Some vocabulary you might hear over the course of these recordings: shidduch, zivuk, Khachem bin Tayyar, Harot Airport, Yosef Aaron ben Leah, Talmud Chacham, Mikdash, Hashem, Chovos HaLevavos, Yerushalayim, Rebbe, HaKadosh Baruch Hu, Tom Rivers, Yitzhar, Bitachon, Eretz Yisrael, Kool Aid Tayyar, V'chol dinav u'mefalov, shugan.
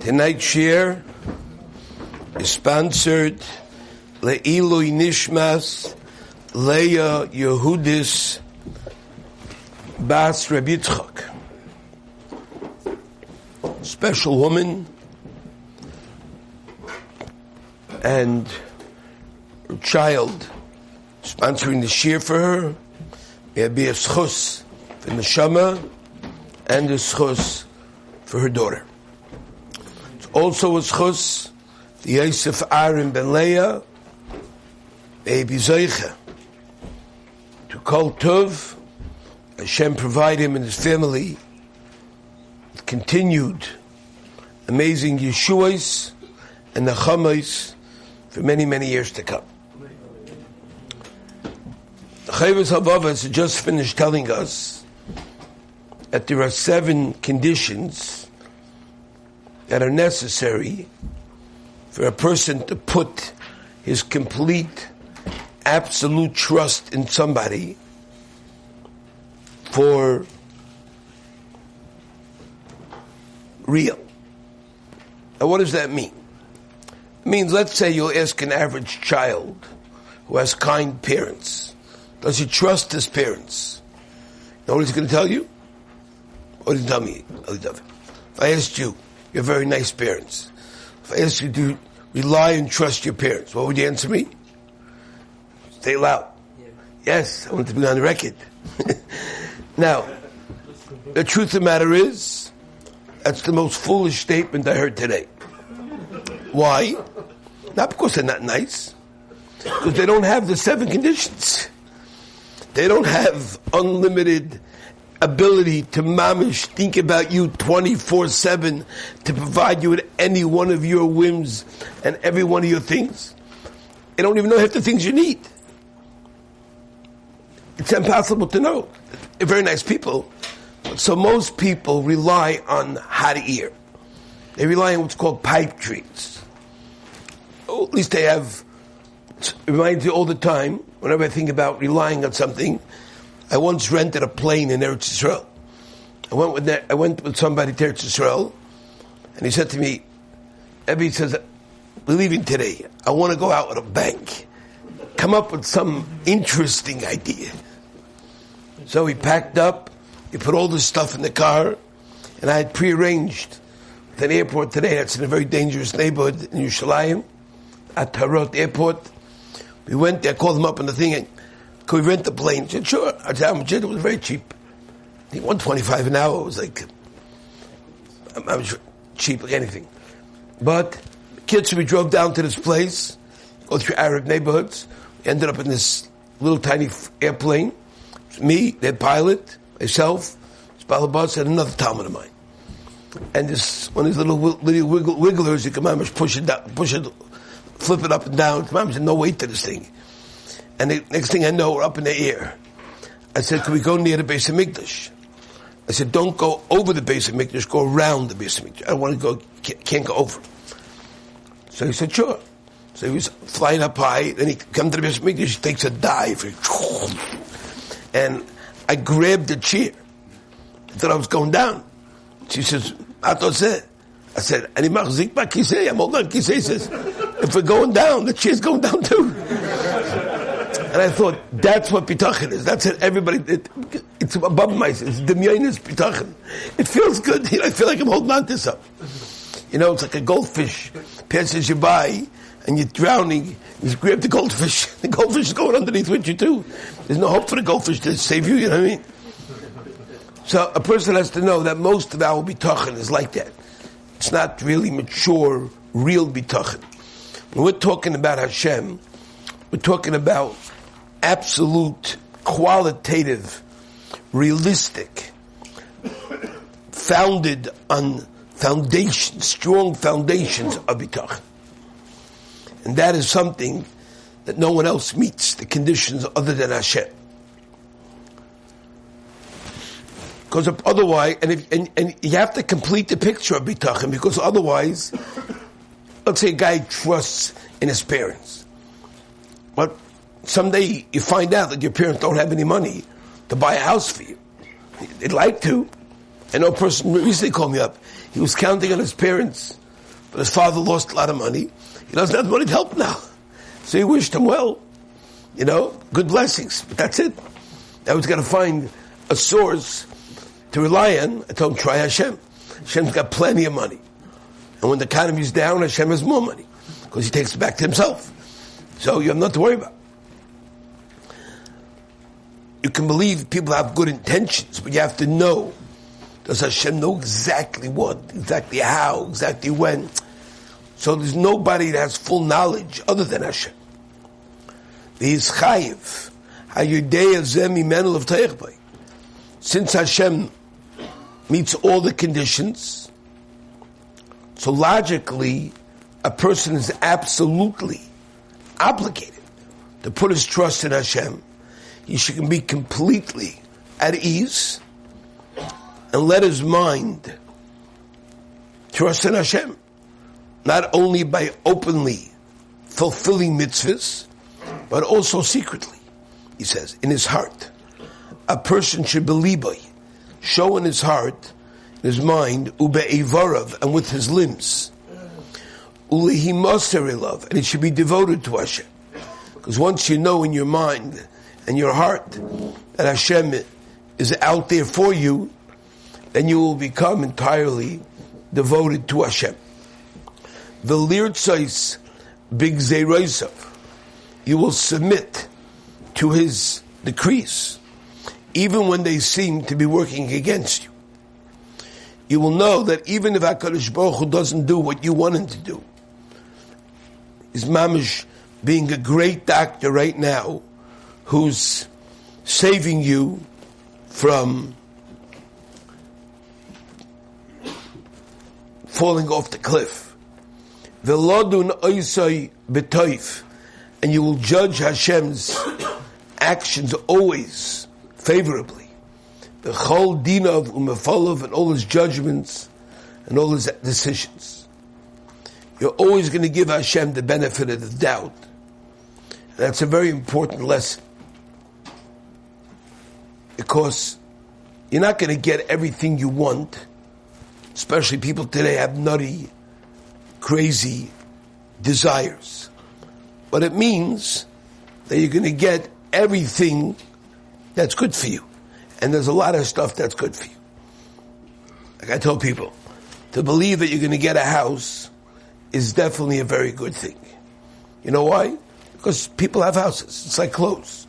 Tonight's share is sponsored Le'ilui Nishmas Leah Yehudis Bas Rebbe Yitzchak. Special woman, and her child sponsoring the shir for her. May it be a schus for neshama and a schus for her daughter. It's also a schus for Yosef Aaron ben Leah. May it be Zoicha to call Tov. Hashem provide him and his family with continued amazing Yeshuas and Nachamas for many, many years to come. The Chovos HaLevavos has just finished telling us that there are 7 conditions that are necessary for a person to put his complete, absolute trust in somebody for real. Now, what does that mean? It means, let's say you'll ask an average child who has kind parents, does he trust his parents? You know what he's going to tell you? What did he tell me? If I asked you, you're very nice parents. If I asked you to rely and trust your parents, what would you answer me? Stay loud. Yeah. Yes, I want to be on the record. Now, the truth of the matter is, that's the most foolish statement I heard today. Why? Not because they're not nice, because they don't have the 7 conditions. They don't have unlimited ability to mamish, think about you 24/7, to provide you with any one of your whims and every one of your things. They don't even know half the things you need. It's impossible to know. They're very nice people. So most people rely on hot air. They rely on what's called pipe dreams. Or at least they have. It reminds me all the time, whenever I think about relying on something. I once rented a plane in Eretz Yisrael. I went with somebody to Eretz Yisrael, and he said to me, Rebbe, he says, we're leaving today. I want to go out with a bang. Come up with some interesting idea. So he packed up, he put all this stuff in the car, and I had prearranged with an airport today that's in a very dangerous neighborhood in Yerushalayim, at Harot Airport. We went there, called him up on the thing, and could we rent the plane? He said, sure. I said, how much is it? It was very cheap. I think $125 an hour. It was like, I was cheap, like anything. But kids, we drove down to this place, go through Arab neighborhoods. We ended up in this little tiny airplane. It's me, their pilot, myself, this pilot boss, and another Talmud of mine. And this one of these little wigglers, you can push it down, push it, flip it up and down. There's no weight to this thing. And the next thing I know, we're up in the air. I said, can we go near the base of Mikdash? I said, don't go over the base of Mikdash, go around the base of Mikdash. I don't want to go, can't go over. So he said, sure. So he was flying up high, then he comes to the base of Mikdash, he takes a dive. And I grabbed the chair. I thought I was going down. She says, I said, I'm hold on. He says, if we're going down, the chair's going down too. And I thought, that's what pitachin is. That's it. Everybody, it's above my, it's demyon is pitachin. It feels good. I feel like I'm holding on to something. You know, it's like a goldfish passes you by and you're drowning. You grab the goldfish. The goldfish is going underneath with you too. There's no hope for the goldfish to save you, you know what I mean? So a person has to know that most of our bitachin is like that. It's not really mature, real bitachin. When we're talking about Hashem, we're talking about absolute, qualitative, realistic, founded on foundations, strong foundations of bitachon. And that is something that no one else meets, the conditions other than Hashem. Because otherwise, and you have to complete the picture of bitachon, because otherwise, let's say a guy trusts in his parents. But someday you find out that your parents don't have any money to buy a house for you. They'd like to. I know a person recently called me up. He was counting on his parents But his father lost a lot of money. He doesn't have money to help now. So he wished him well. You know, good blessings. But that's it. Now he's got to find a source to rely on. I told him, try Hashem. Hashem's got plenty of money. And when the economy's down, Hashem has more money. Because he takes it back to himself. So you have nothing to worry about. You can believe people have good intentions, but you have to know. Does Hashem know exactly what, exactly how, exactly when? So there's nobody that has full knowledge other than Hashem. Since Hashem meets all the conditions, so logically, a person is absolutely obligated to put his trust in Hashem. He should be completely at ease and let his mind trust in Hashem, not only by openly fulfilling mitzvahs, but also secretly, he says, in his heart. A person should believe by, show in his heart, in his mind, ube'ivarav, and with his limbs, ulehimoserilav, and it should be devoted to Hashem. Because once you know in your mind and your heart that Hashem is out there for you, then you will become entirely devoted to Hashem. Velirtzais bigzeirosav. You will submit to his decrees, even when they seem to be working against you. You will know that even if HaKadosh Baruch Hu doesn't do what you want him to do, is mamish being a great doctor right now, who's saving you from falling off the cliff. V'ladun oisai betoyif, and you will judge Hashem's actions always favorably. V'chol dinav u'mefalov, and all his judgments and all his decisions. You're always going to give Hashem the benefit of the doubt. And that's a very important lesson, because you're not going to get everything you want. Especially people today have nutty, crazy desires. But it means that you're going to get everything that's good for you. And there's a lot of stuff that's good for you. Like I tell people, to believe that you're going to get a house is definitely a very good thing. You know why? Because people have houses. It's like clothes.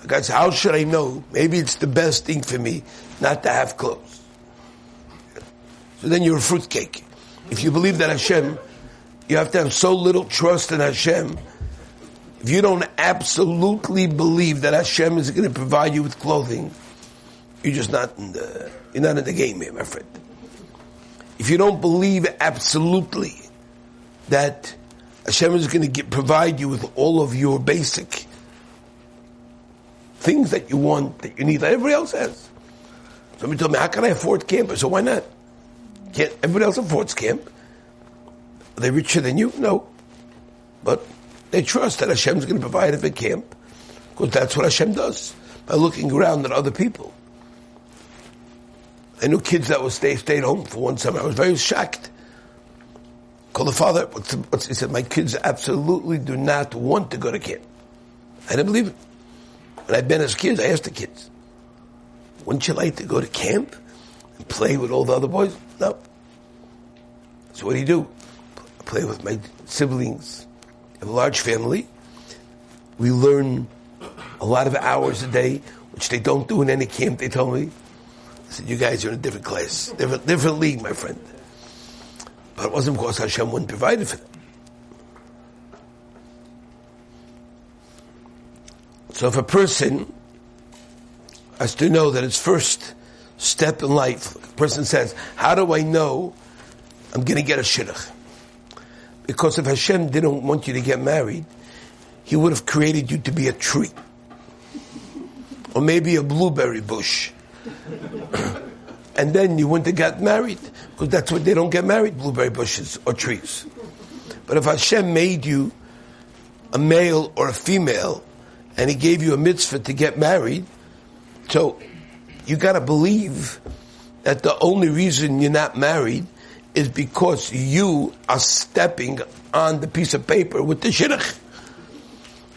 Like I said, how should I know? Maybe it's the best thing for me not to have clothes. So then you're a fruitcake. If you believe that Hashem, you have to have so little trust in Hashem. If you don't absolutely believe that Hashem is going to provide you with clothing, you're just not in the, you're not in the game here, my friend. If you don't believe absolutely that Hashem is going to provide you with all of your basic things that you want, that you need, that everybody else has. Somebody told me, how can I afford campers? So why not? Can't everybody else affords camp? Are they richer than you? No. But they trust that Hashem's going to provide it for camp, because that's what Hashem does, by looking around at other people. I knew kids that would stayed home for one summer. I was very shocked. Called the father. He said, my kids absolutely do not want to go to camp. I didn't believe it. When I'd been as kids, I asked the kids, wouldn't you like to go to camp? Play with all the other boys? No. So what do you do? I play with my siblings. I have a large family. We learn a lot of hours a day, which they don't do in any camp, they told me. I said, you guys are in a different class, different league, my friend. But it wasn't because Hashem wouldn't provide it for them. So if a person has to know that it's first step in life, a person says, how do I know I'm going to get a shidduch? Because if Hashem didn't want you to get married, he would have created you to be a tree. Or maybe a blueberry bush. And then you wouldn't have got married, because that's what they don't get married, blueberry bushes or trees. But if Hashem made you a male or a female, and he gave you a mitzvah to get married, so you got to believe that the only reason you're not married is because you are stepping on the piece of paper with the shidduch.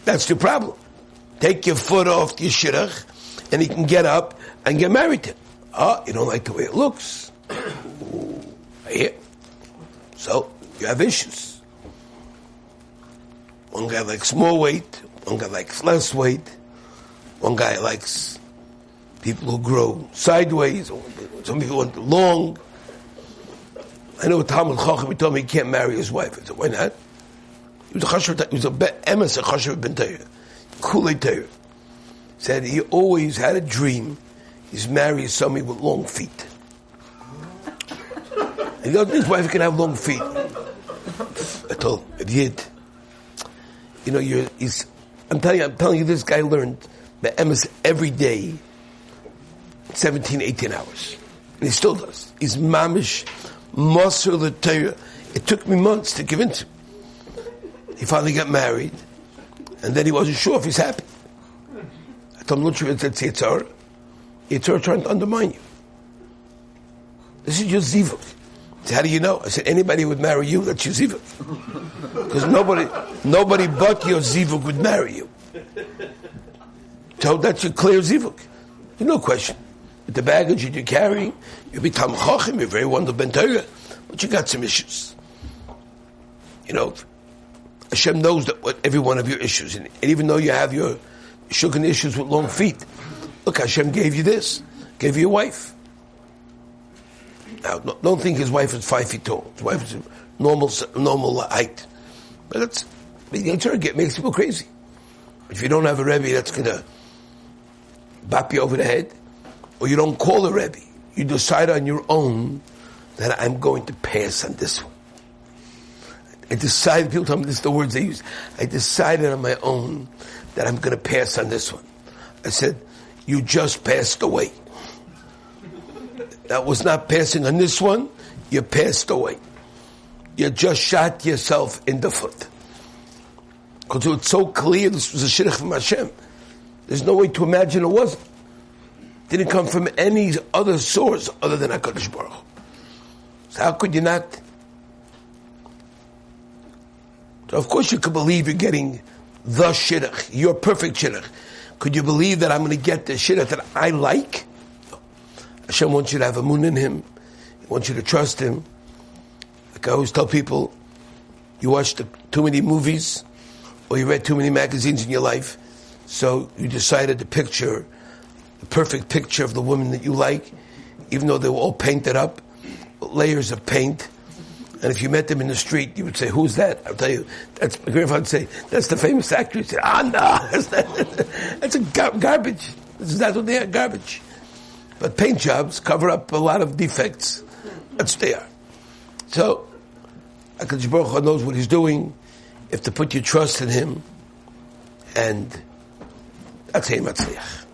That's the problem. Take your foot off your shidduch, and he can get up and get married to him. Oh, you don't like the way it looks. Ooh, right here. So, you have issues. One guy likes more weight, one guy likes less weight, one guy likes people who grow sideways, or some people want long. I know Talmud Chacham, he told me he can't marry his wife. I said, why not? He was a emes of Khachem bin Tayyar, Kool Aid Tayyar. Said he always had a dream he's marrying somebody with long feet. He goes, his wife can have long feet. I told him, it did. You know, I'm telling you, this guy learned the emes every day, 17, 18 hours. And he still does. He's mamish, maser the Torah. It took me months to convince him. He finally got married, and then he wasn't sure if he's happy. I told him, look, it's Yitzhar. Yitzhar trying to undermine you. This is your zivuk. How do you know? I said, anybody would marry you, that's your zivuk. Because nobody but your zivuk would marry you. So that's your clear zivuk. There's no question. With the baggage that you're carrying, you become Chachim, you're very wonderful ben Torah, but you got some issues. You know, Hashem knows that what every one of your issues, and even though you have your shugan issues with long feet, look, Hashem gave you this, gave you a wife. Now, don't think his wife is 5 feet tall. His wife is normal height. But that's, it makes people crazy. If you don't have a Rebbe, that's going to bop you over the head. Or you don't call a Rebbe. You decide on your own that I'm going to pass on this one. I decided, people tell me this is the words they use. I decided on my own that I'm going to pass on this one. I said, you just passed away. That was not passing on this one. You passed away. You just shot yourself in the foot. Because it's so clear this was a shidduch from Hashem. There's no way to imagine it wasn't. Didn't come from any other source other than HaKadosh Baruch Hu. So how could you not? So of course you could believe you're getting the shidduch, your perfect shidduch. Could you believe that I'm going to get the shidduch that I like? Hashem wants you to have a moon in him. He wants you to trust him. Like I always tell people, you watch too many movies or you read too many magazines in your life, so you decided to picture the perfect picture of the woman that you like, even though they were all painted up, layers of paint. And if you met them in the street, you would say, who's that? I'll tell you, that's my grandfather would say, that's the famous actress. He'd say, no, that's a garbage. That's what they are, garbage. But paint jobs cover up a lot of defects. That's what they are. So, HaKadosh Baruch Hu knows what he's doing. You have to put your trust in him. And that's how you matzliach.